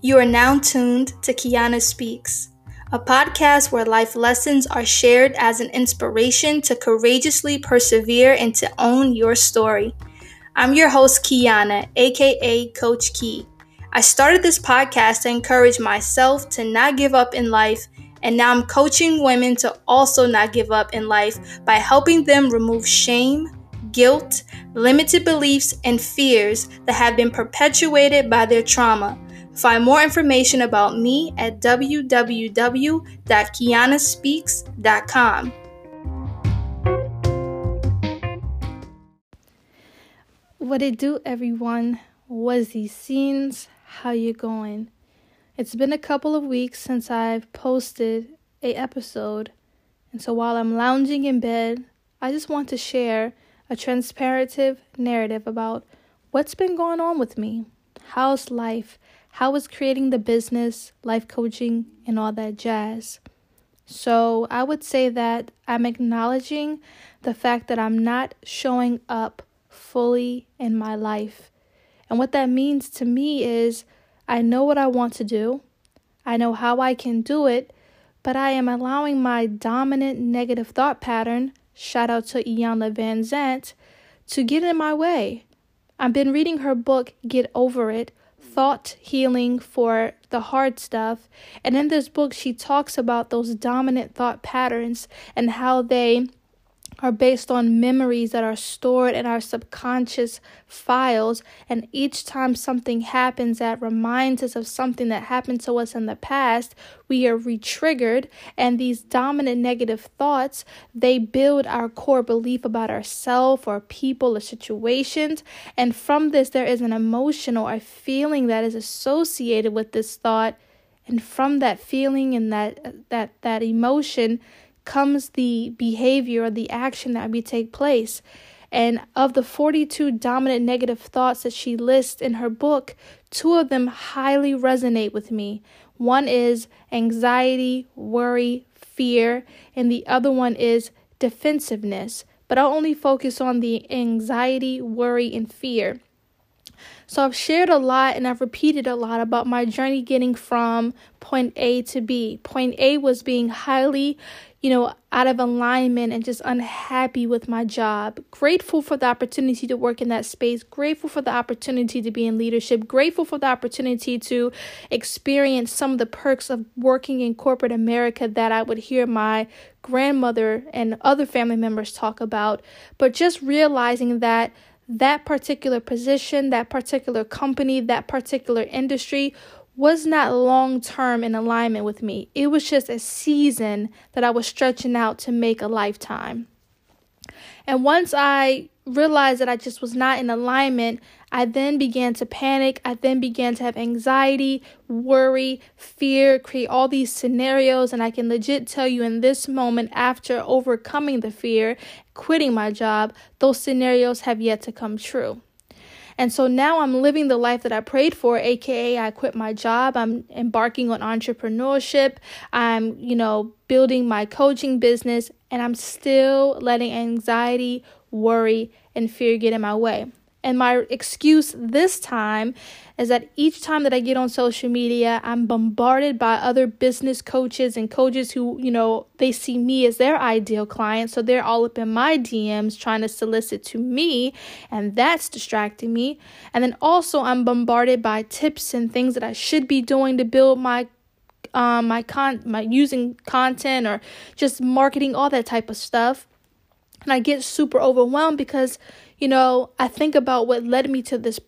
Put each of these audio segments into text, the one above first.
You are now tuned to Kiana Speaks, a podcast where life lessons are shared as an inspiration to courageously persevere and to own your story. I'm your host, Kiana, aka Coach Key. I started this podcast to encourage myself to not give up in life, and now I'm coaching women to also not give up in life by helping them remove shame, guilt, limited beliefs, and fears that have been perpetuated by their trauma. Find more information about me at www.keyonaspeaks.com. What it do, everyone? Was these scenes? How you going? It's been a couple of weeks since I've posted an episode, and so while I'm lounging in bed, I just want to share a transparent narrative about what's been going on with me. How's life? How is creating the business, life coaching, and all that jazz? So I would say that I'm acknowledging the fact that I'm not showing up fully in my life. And what that means to me is I know what I want to do. I know how I can do it, but I am allowing my dominant negative thought pattern, shout out to Iyanla Vanzant, to get in my way. I've been reading her book, Get Over It, Thought Healing for the Hard Stuff. And in this book, she talks about those dominant thought patterns and how they are based on memories that are stored in our subconscious files. And each time something happens that reminds us of something that happened to us in the past, we are re-triggered. And these dominant negative thoughts, they build our core belief about ourselves or people or situations. And from this, there is an emotion or a feeling that is associated with this thought. And from that feeling and that emotion comes the behavior or the action that we take place. And of the 42 dominant negative thoughts that she lists in her book, 2 of them highly resonate with me. One is anxiety, worry, fear, and the other one is defensiveness. But I'll only focus on the anxiety, worry, and fear. So I've shared a lot and I've repeated a lot about my journey getting from point A to B. Point A was being highly, out of alignment and just unhappy with my job. Grateful for the opportunity to work in that space. Grateful for the opportunity to be in leadership. Grateful for the opportunity to experience some of the perks of working in corporate America that I would hear my grandmother and other family members talk about. But just realizing that that particular position, that particular company, that particular industry was not long-term in alignment with me. It was just a season that I was stretching out to make a lifetime. And once I realized that I just was not in alignment, I then began to panic. I then began to have anxiety, worry, fear, create all these scenarios. And I can legit tell you in this moment, after overcoming the fear, quitting my job, those scenarios have yet to come true. And so now I'm living the life that I prayed for, aka I quit my job. I'm embarking on entrepreneurship. I'm, building my coaching business, and I'm still letting anxiety, worry, and fear get in my way. And my excuse this time is that each time that I get on social media, I'm bombarded by other business coaches and coaches who, they see me as their ideal client. So they're all up in my DMs trying to solicit to me, and that's distracting me. And then also I'm bombarded by tips and things that I should be doing to build my using content or just marketing, all that type of stuff. And I get super overwhelmed because, I think about what led me to this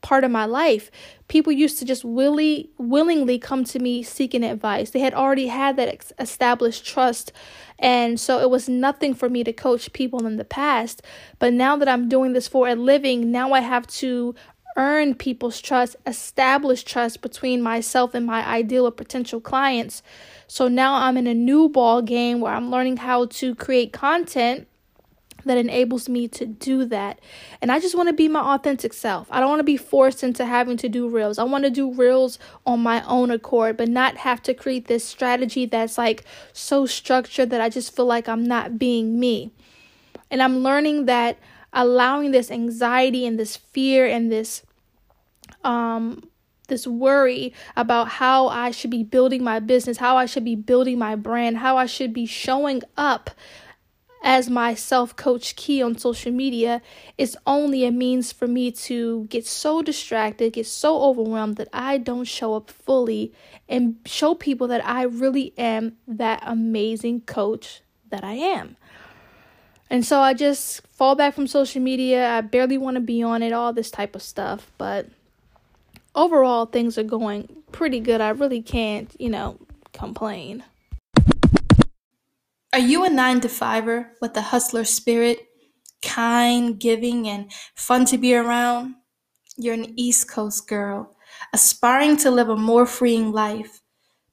part of my life. People used to just willingly come to me seeking advice. They had already had that established trust. And so it was nothing for me to coach people in the past. But now that I'm doing this for a living, now I have to earn people's trust, establish trust between myself and my ideal or potential clients. So now I'm in a new ball game where I'm learning how to create content that enables me to do that. And I just want to be my authentic self. I don't want to be forced into having to do reels. I want to do reels on my own accord, but not have to create this strategy that's like so structured that I just feel like I'm not being me. And I'm learning that allowing this anxiety and this fear and this this worry about how I should be building my business, how I should be building my brand, how I should be showing up as myself, Coach Key, on social media, is only a means for me to get so distracted, get so overwhelmed that I don't show up fully and show people that I really am that amazing coach that I am. And so I just fall back from social media. I barely want to be on it, all this type of stuff. But overall, things are going pretty good. I really can't, complain. Are you a 9-to-5er with a hustler spirit, kind, giving, and fun to be around? You're an East Coast girl, aspiring to live a more freeing life,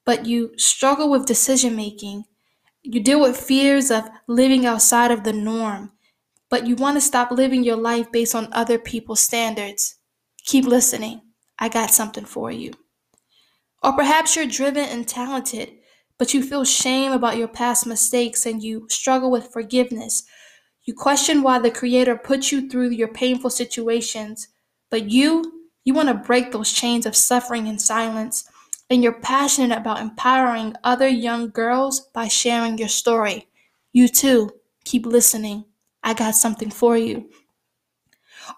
but you struggle with decision-making. You deal with fears of living outside of the norm, but you want to stop living your life based on other people's standards. Keep listening. I got something for you. Or perhaps you're driven and talented, but you feel shame about your past mistakes and you struggle with forgiveness. You question why the Creator put you through your painful situations, but you want to break those chains of suffering and silence, and you're passionate about empowering other young girls by sharing your story. You too, keep listening. I got something for you.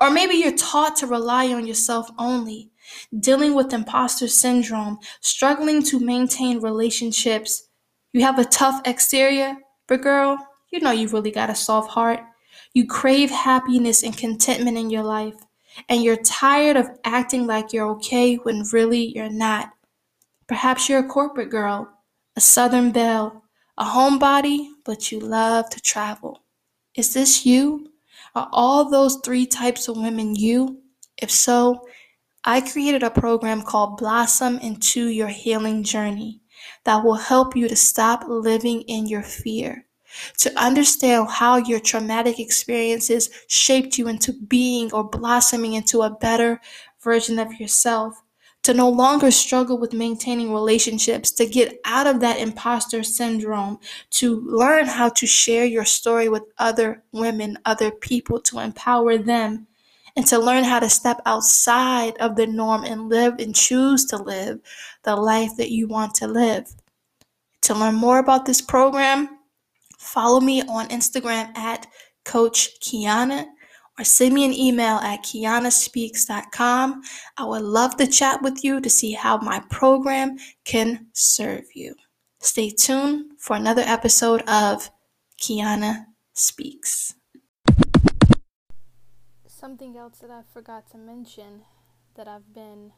Or maybe you're taught to rely on yourself only, dealing with imposter syndrome, struggling to maintain relationships. You have a tough exterior, but girl, you know you really got a soft heart. You crave happiness and contentment in your life, and you're tired of acting like you're okay when really you're not. Perhaps you're a corporate girl, a Southern belle, a homebody, but you love to travel. Is this you? Are all those three types of women you? If so, I created a program called Blossom Into Your Healing Journey that will help you to stop living in your fear, to understand how your traumatic experiences shaped you into being or blossoming into a better version of yourself, to no longer struggle with maintaining relationships, to get out of that imposter syndrome, to learn how to share your story with other women, other people, to empower them, and to learn how to step outside of the norm and live and choose to live the life that you want to live. To learn more about this program, follow me on Instagram at Coach Kiana or send me an email at keyonaspeaks.com. I would love to chat with you to see how my program can serve you. Stay tuned for another episode of Kiana Speaks. Something else that I forgot to mention that I've been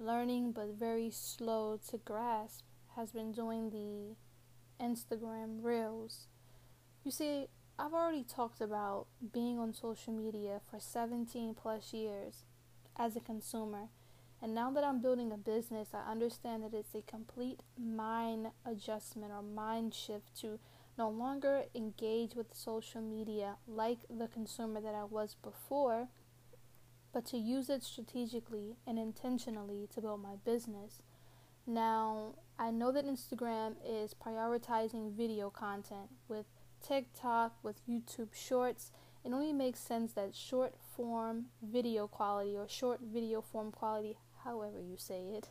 learning but very slow to grasp has been doing the Instagram Reels. You see, I've already talked about being on social media for 17 plus years as a consumer. And now that I'm building a business, I understand that it's a complete mind adjustment or mind shift to no longer engage with social media like the consumer that I was before, but to use it strategically and intentionally to build my business. Now, I know that Instagram is prioritizing video content with TikTok, with YouTube Shorts. It only makes sense that short form video quality or short video form quality, however you say it,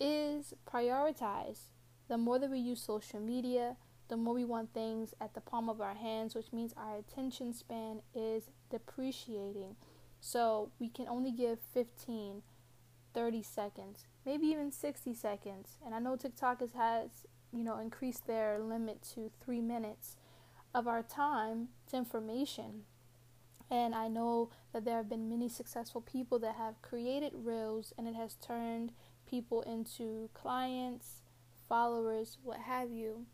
is prioritized. The more that we use social media, the more we want things at the palm of our hands, which means our attention span is depreciating. So we can only give 15, 30 seconds, maybe even 60 seconds. And I know TikTok has increased their limit to 3 minutes of our time to information. And I know that there have been many successful people that have created Reels, and it has turned people into clients, followers, what have you.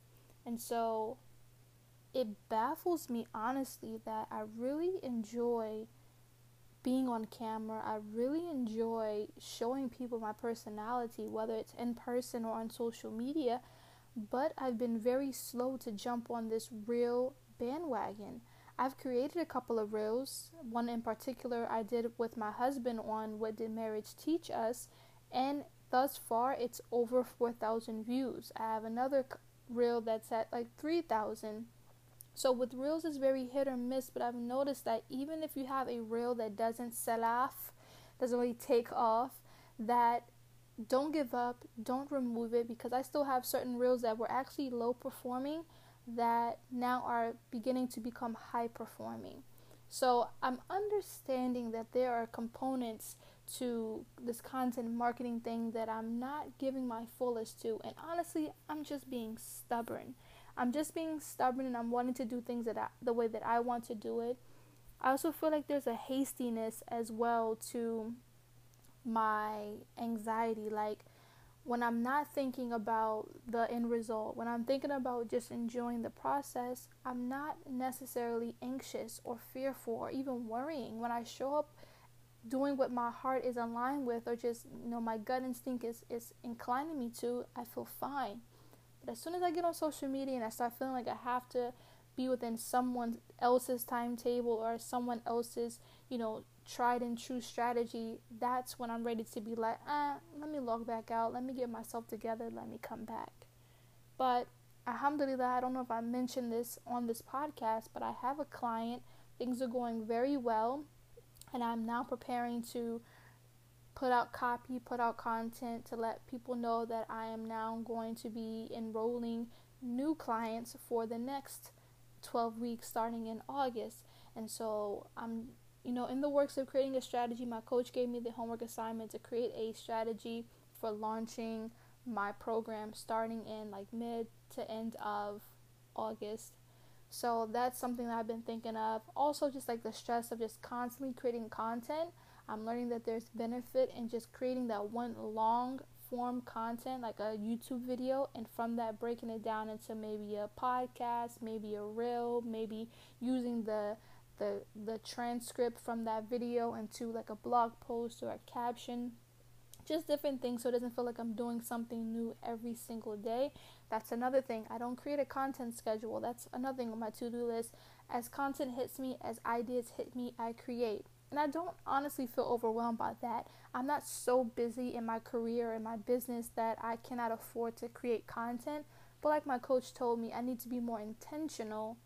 And so it baffles me, honestly, that I really enjoy being on camera. I really enjoy showing people my personality, whether it's in person or on social media. But I've been very slow to jump on this reel bandwagon. I've created a couple of reels. One in particular I did with my husband on What Did Marriage Teach Us? And thus far, it's over 4,000 views. I have another reel that's at like 3,000. So with reels, it's very hit or miss, but I've noticed that even if you have a reel that doesn't sell off, doesn't really take off, that don't give up, don't remove it, because I still have certain reels that were actually low performing that now are beginning to become high performing. So I'm understanding that there are components to this content marketing thing that I'm not giving my fullest to. And honestly, I'm just being stubborn. And I'm wanting to do things the way that I want to do it. I also feel like there's a hastiness as well to my anxiety. Like when I'm not thinking about the end result, when I'm thinking about just enjoying the process, I'm not necessarily anxious or fearful or even worrying. When I show up doing what my heart is aligned with, or just, you know, my gut instinct is inclining me to, I feel fine. But as soon as I get on social media and I start feeling like I have to be within someone else's timetable or someone else's, you know, tried and true strategy, that's when I'm ready to be like, let me log back out, let me get myself together, let me come back. But alhamdulillah, I don't know if I mentioned this on this podcast, but I have a client, things are going very well, and I'm now preparing to put out copy, put out content to let people know that I am now going to be enrolling new clients for the next 12 weeks starting in August. And so I'm, you know, in the works of creating a strategy. My coach gave me the homework assignment to create a strategy for launching my program starting in like mid to end of August. So that's something that I've been thinking of. Also, just like the stress of just constantly creating content. I'm learning that there's benefit in just creating that one long form content, like a YouTube video, and from that breaking it down into maybe a podcast, maybe a reel, maybe using the transcript from that video into like a blog post or a caption. Just different things, so it doesn't feel like I'm doing something new every single day. That's another thing. I don't create a content schedule. That's another thing on my to-do list. As content hits me, as ideas hit me, I create. And I don't honestly feel overwhelmed by that. I'm not so busy in my career and my business that I cannot afford to create content. But like my coach told me, I need to be more intentional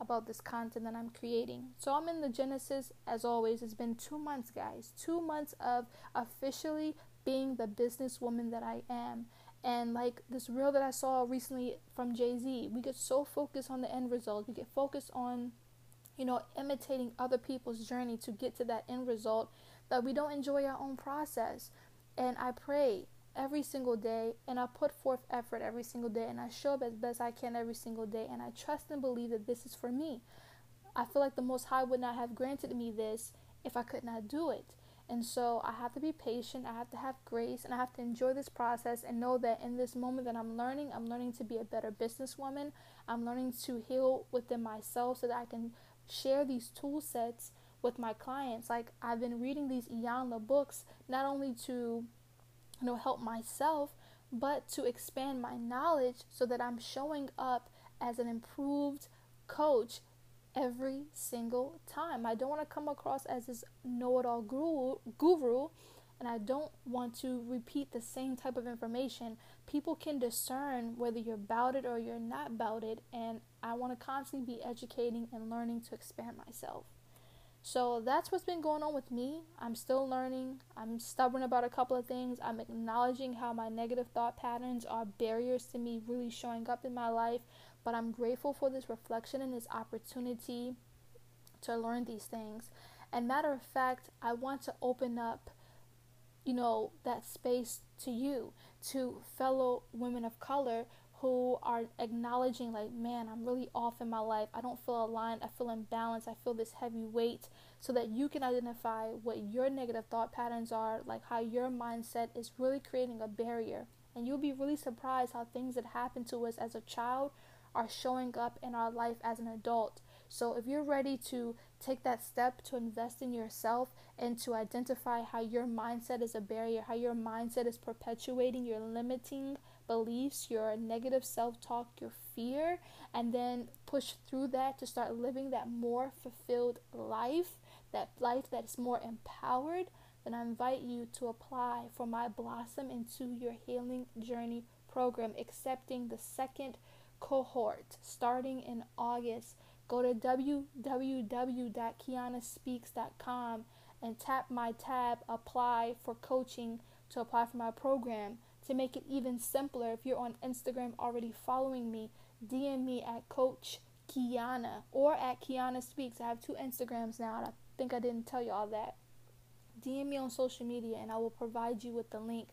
about this content that I'm creating. So I'm in the genesis, as always. It's been 2 months, guys. 2 months of officially being the businesswoman that I am. And like this reel that I saw recently from Jay-Z, we get so focused on the end result. We get focused on, you know, imitating other people's journey to get to that end result, that we don't enjoy our own process. And I pray every single day, and I put forth effort every single day, and I show up as best I can every single day, and I trust and believe that this is for me. I feel like the Most High would not have granted me this if I could not do it. And so I have to be patient, I have to have grace, and I have to enjoy this process and know that in this moment that I'm learning to be a better businesswoman. I'm learning to heal within myself so that I can share these tool sets with my clients. Like I've been reading these Iyanla books, not only to, you know, help myself, but to expand my knowledge so that I'm showing up as an improved coach every single time. I don't want to come across as this know-it-all guru, and I don't want to repeat the same type of information. People can discern whether you're about it or you're not about it, and I want to constantly be educating and learning to expand myself. So that's what's been going on with me. I'm still learning. I'm stubborn about a couple of things. I'm acknowledging how my negative thought patterns are barriers to me really showing up in my life, but I'm grateful for this reflection and this opportunity to learn these things. And matter of fact, I want to open up, you know, that space to you, to fellow women of color who are acknowledging like, man, I'm really off in my life. I don't feel aligned. I feel imbalanced. I feel this heavy weight, so that you can identify what your negative thought patterns are, like how your mindset is really creating a barrier. And you'll be really surprised how things that happen to us as a child are showing up in our life as an adult. So if you're ready to take that step to invest in yourself and to identify how your mindset is a barrier, how your mindset is perpetuating your limiting beliefs, your negative self-talk, your fear, and then push through that to start living that more fulfilled life that's more empowered, then I invite you to apply for my Blossom Into Your Healing Journey program, accepting the second cohort starting in August. Go to www.keyonaspeaks.com and tap my tab, apply for coaching to apply for my program. To make it even simpler, if you're on Instagram already following me, DM me at Coach Kiana or at Kiana Speaks. I have 2 Instagrams now, and I think I didn't tell you all that. DM me on social media, and I will provide you with the link.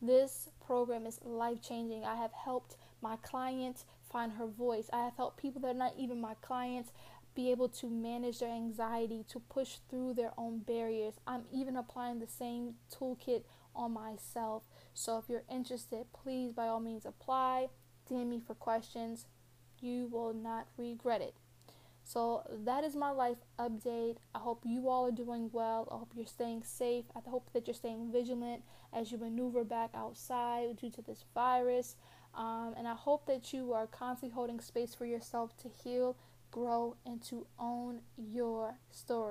This program is life-changing. I have helped my clients find her voice. I have helped people that are not even my clients be able to manage their anxiety, to push through their own barriers. I'm even applying the same toolkit on myself. So if you're interested, please by all means apply. DM me for questions. You will not regret it. So that is my life update. I hope you all are doing well. I hope you're staying safe. I hope that you're staying vigilant as you maneuver back outside due to this virus. And I hope that you are constantly holding space for yourself to heal, grow, and to own your story.